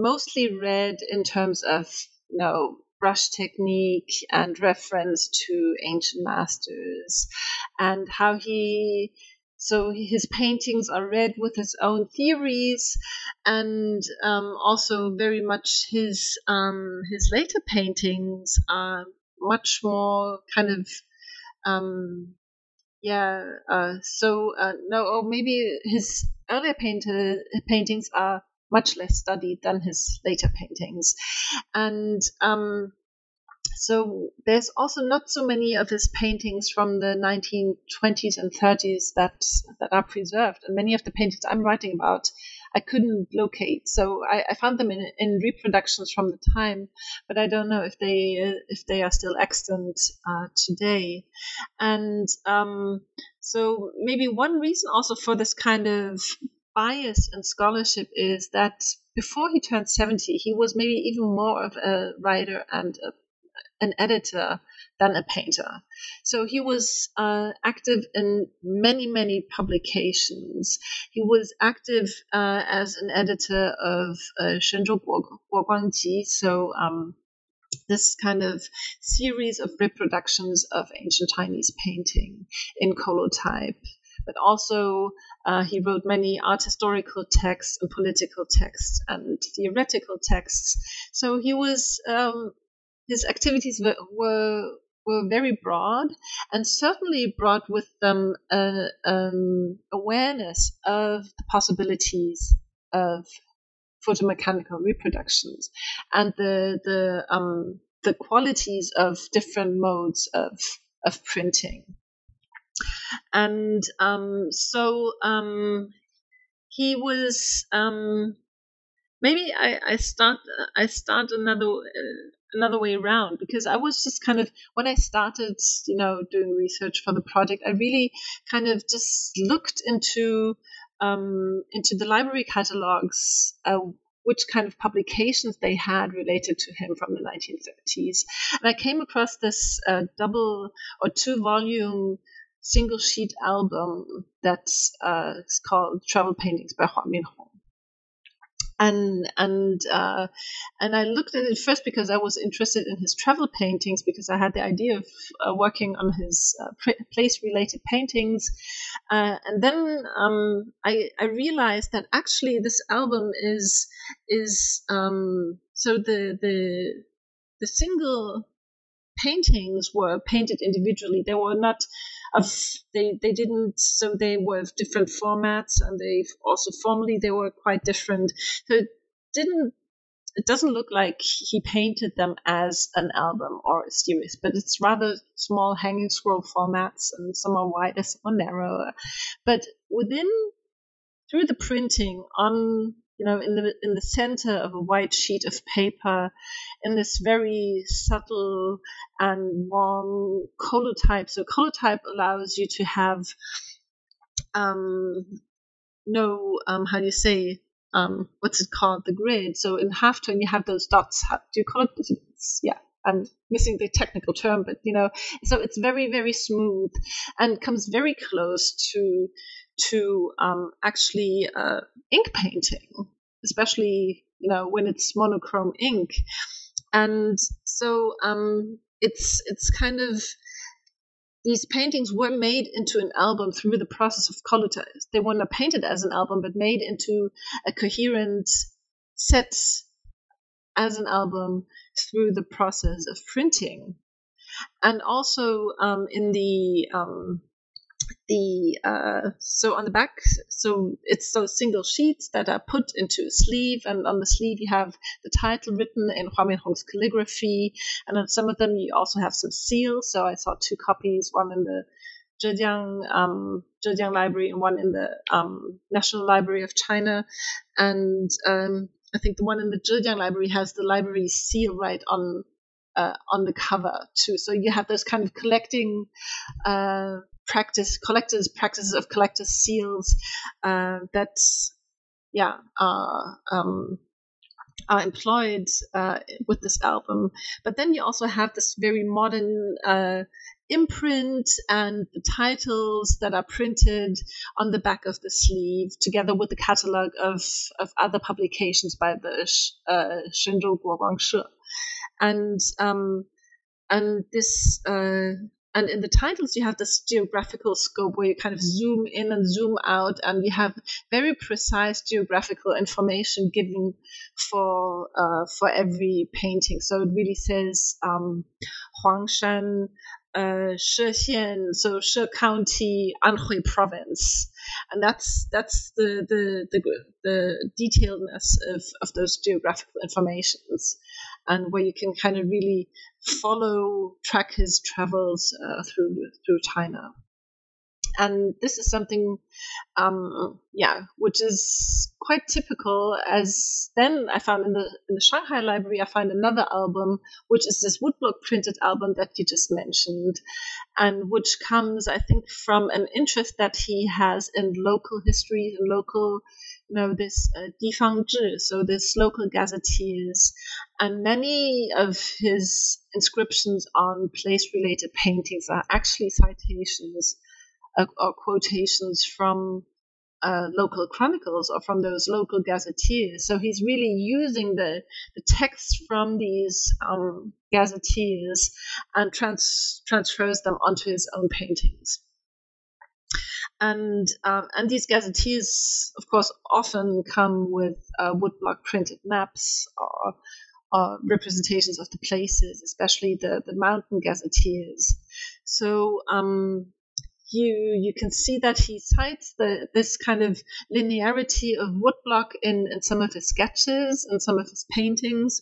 mostly read in terms of, you know, brush technique and reference to ancient masters, and how he so his paintings are read with his own theories, and um, also very much his um, his later paintings are much more kind of um, Yeah, uh, so uh, no, or maybe his earlier painter, paintings are much less studied than his later paintings. And um, so there's also not so many of his paintings from the nineteen twenties and thirties that that are preserved. And many of the paintings I'm writing about I couldn't locate. So I, I found them in, in reproductions from the time, but I don't know if they uh, if they are still extant uh, today. And um, so maybe one reason also for this kind of bias in scholarship is that before he turned seventy, he was maybe even more of a writer and a, an editor than a painter. So he was uh, active in many, many publications. He was active uh, as an editor of uh, Shenzhou Guoguangji, so um, this kind of series of reproductions of ancient Chinese painting in colotype. But also uh, he wrote many art historical texts and political texts and theoretical texts. So he was um, his activities were, were were very broad, and certainly brought with them uh, um, awareness of the possibilities of photomechanical reproductions and the the um, the qualities of different modes of of printing. And um, so um, he was um, maybe I, I start I start another uh, another way around, because I was just kind of, when I started, you know, doing research for the project, I really kind of just looked into um, into the library catalogs, uh, which kind of publications they had related to him from the nineteen thirties, and I came across this uh, double or two volume single sheet album that's uh, it's called Travel Paintings by Huang Binhong. And and uh, and I looked at it first because I was interested in his travel paintings, because I had the idea of uh, working on his uh, place-related paintings. Uh, and then um, I, I realized that actually this album is is um, so the the the single paintings were painted individually. They were not of they they didn't so they were of different formats, and they also formally they were quite different. So it didn't it doesn't look like he painted them as an album or a series, but it's rather small hanging scroll formats, and some are wider, some are narrower. But within through the printing on you know, in the in the center of a white sheet of paper, in this very subtle and warm colotype. So colotype allows you to have um, no, um, how do you say, um, what's it called, the grid. So in halftone, you have those dots. How, do you call it? Yeah, I'm missing the technical term, but, you know, so it's very, very smooth and comes very close to to um, actually uh, ink painting, especially, you know, when it's monochrome ink. And so um, it's it's kind of, these paintings were made into an album through the process of colotype. They were not painted as an album, but made into a coherent set as an album through the process of printing. And also um, in the... Um, The uh, so on the back, so it's those single sheets that are put into a sleeve, and on the sleeve you have the title written in Huang Binhong's calligraphy, and on some of them you also have some seals. So I saw two copies, one in the Zhejiang um, Zhejiang Library and one in the um, National Library of China, and um, I think the one in the Zhejiang Library has the library seal right on uh, on the cover too. So you have those kind of collecting. Uh, practice collectors practices of collectors seals uh, that yeah are um, are employed uh, with this album. But then you also have this very modern uh, imprint and the titles that are printed on the back of the sleeve, together with the catalog of of other publications by the uh, Shenzhou Guoguangshi, and um, and this. Uh, And in the titles, you have this geographical scope where you kind of zoom in and zoom out, and you have very precise geographical information given for uh, for every painting. So it really says um, Huangshan, uh, Shexian, so She County, Anhui Province, and that's that's the the the, the detailedness of, of those geographical informations, and where you can kind of really follow, track his travels uh, through through China. and this is something, um, yeah, which is quite typical. As then I found in the in the Shanghai Library, I found another album, which is this woodblock printed album that you just mentioned, and which comes, I think, from an interest that he has in local history, in local, you know, this uh, Difang Zhi, so this local gazetteers, and many of his inscriptions on place-related paintings are actually citations uh, or quotations from uh, local chronicles or from those local gazetteers. So he's really using the, the texts from these um, gazetteers and trans- transfers them onto his own paintings. And um, and these gazetteers, of course, often come with uh, woodblock printed maps or, or representations of the places, especially the, the mountain gazetteers. So um, you you can see that he cites the, this kind of linearity of woodblock in, in some of his sketches and some of his paintings.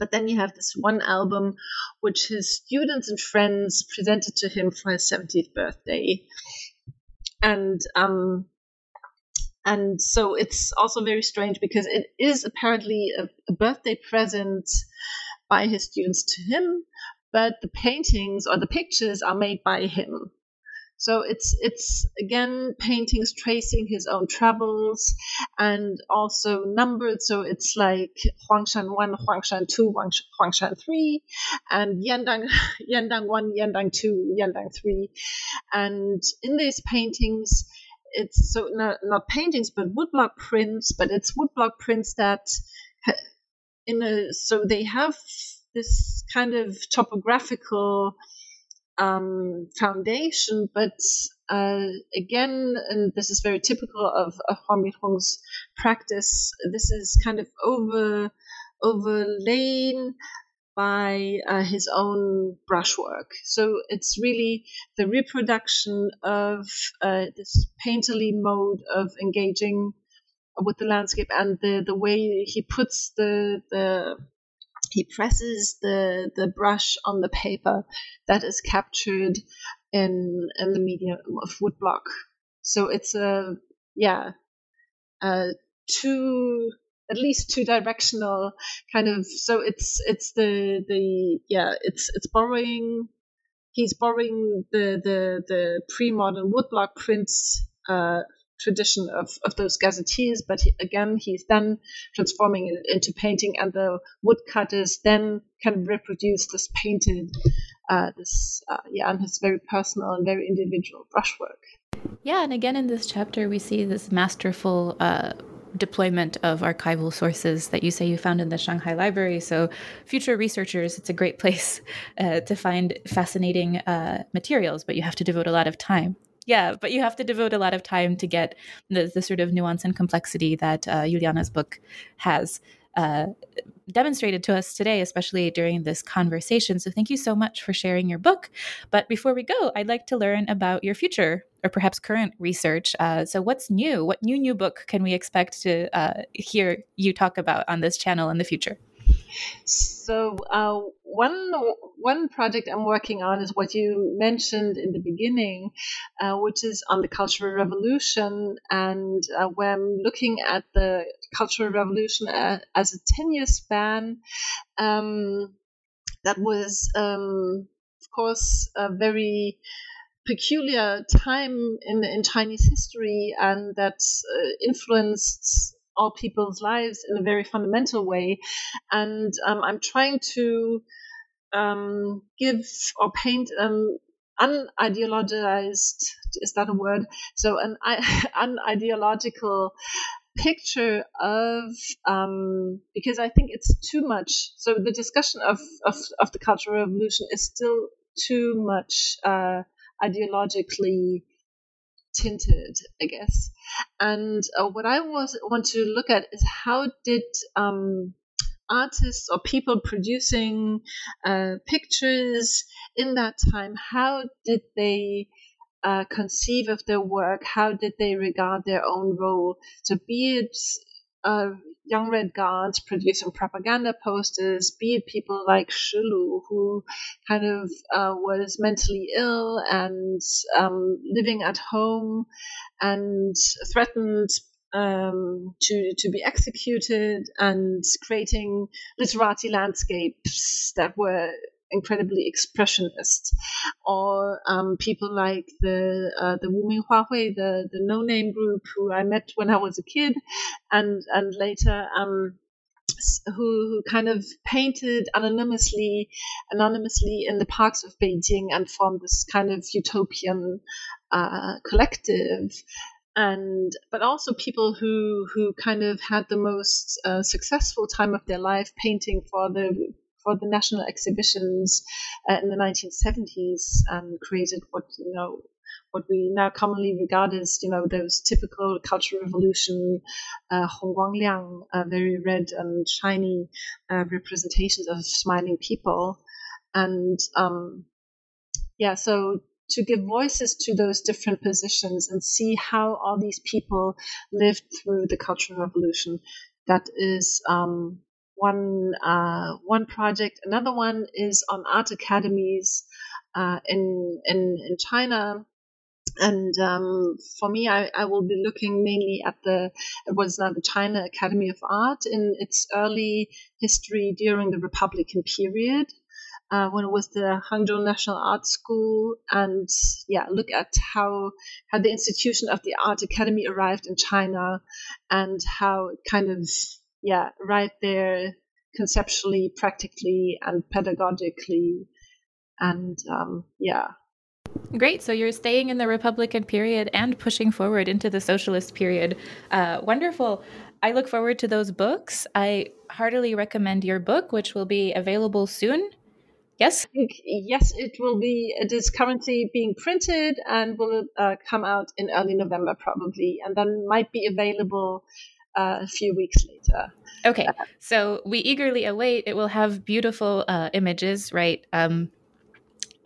But then you have this one album, which his students and friends presented to him for his seventieth birthday. And um, and so it's also very strange because it is apparently a, a birthday present by his students to him, but the paintings or the pictures are made by him. So it's it's again paintings tracing his own travels and also numbered. So it's like Huangshan one, Huangshan two, Huangshan three, and Yandang Yandang one, Yandang two, Yandang three. And in these paintings, it's so not, not paintings but woodblock prints. But it's woodblock prints that in a so they have this kind of topographical Um, foundation, but uh, again, and this is very typical of, of Huang Binhong's practice, this is kind of over overlain by uh, his own brushwork. So it's really the reproduction of uh, this painterly mode of engaging with the landscape and the, the way he puts the the He presses the, the brush on the paper that is captured in in the medium of woodblock. So it's a yeah, uh, two at least two directional kind of. So it's it's the the yeah it's it's borrowing. He's borrowing the the, the pre-modern woodblock prints. Uh, tradition of, of those gazetteers, but he, again, he's then transforming it into painting, and the woodcutters then kind of reproduce this painted, uh, this, uh, yeah, and his very personal and very individual brushwork. Yeah, and again, in this chapter, we see this masterful uh, deployment of archival sources that you say you found in the Shanghai Library. So future researchers, it's a great place uh, to find fascinating uh, materials, but you have to devote a lot of time. Yeah, but you have to devote a lot of time to get the, the sort of nuance and complexity that uh, Juliana's book has uh, demonstrated to us today, especially during this conversation. So thank you so much for sharing your book. But before we go, I'd like to learn about your future or perhaps current research. Uh, so what's new? What new, new book can we expect to uh, hear you talk about on this channel in the future? So uh, one one project I'm working on is what you mentioned in the beginning, uh, which is on the Cultural Revolution, and uh, where I'm looking at the Cultural Revolution uh, as a ten-year span um, that was, um, of course, a very peculiar time in, in Chinese history, and that uh, influenced all people's lives in a very fundamental way. And um, I'm trying to um, give or paint an um, unideologized, is that a word? So an unideological picture of, um, because I think it's too much. So the discussion of, of, of the Cultural Revolution is still too much uh, ideologically tinted, I guess. And uh, what I was want to look at is how did um, artists or people producing uh, pictures in that time, how did they uh, conceive of their work? How did they regard their own role? So be it uh, young red guards producing propaganda posters, be it people like Shilu, who kind of uh, was mentally ill and um, living at home and threatened um, to, to be executed, and creating literati landscapes that were incredibly expressionist, or um, people like the uh, the Wuming Huahui, the the no name group who I met when I was a kid, and and later um, who who kind of painted anonymously anonymously in the parks of Beijing and formed this kind of utopian uh, collective. And but also people who who kind of had the most uh, successful time of their life painting for the for the national exhibitions uh, in the nineteen seventies, and um, created what you know what we now commonly regard as you know those typical Cultural Revolution uh, Hongguangliang, uh, very red and shiny uh, representations of smiling people. And um, yeah, so to give voices to those different positions and see how all these people lived through the Cultural Revolution, that is um, One uh, one project. Another one is on art academies uh, in, in in China, and um, for me, I, I will be looking mainly at the what is now the China Academy of Art in its early history during the Republican period, uh, when it was the Hangzhou National Art School, and yeah, look at how how the institution of the art academy arrived in China, and how it kind of Yeah, right there, conceptually, practically, and pedagogically, and um, yeah. Great. So you're staying in the Republican period and pushing forward into the socialist period. Uh, wonderful. I look forward to those books. I heartily recommend your book, which will be available soon. Yes? Yes, it will be. It is currently being printed and will uh, come out in early November probably, and then might be available Uh, a few weeks later. Okay, uh, so we eagerly await. It will have beautiful uh, images, right? Um,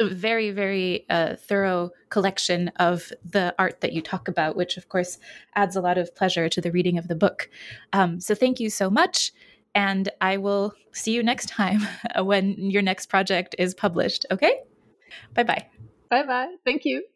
a very, very uh, thorough collection of the art that you talk about, which of course adds a lot of pleasure to the reading of the book. Um, so thank you so much, and I will see you next time when your next project is published, okay? Bye-bye. Bye-bye. Thank you.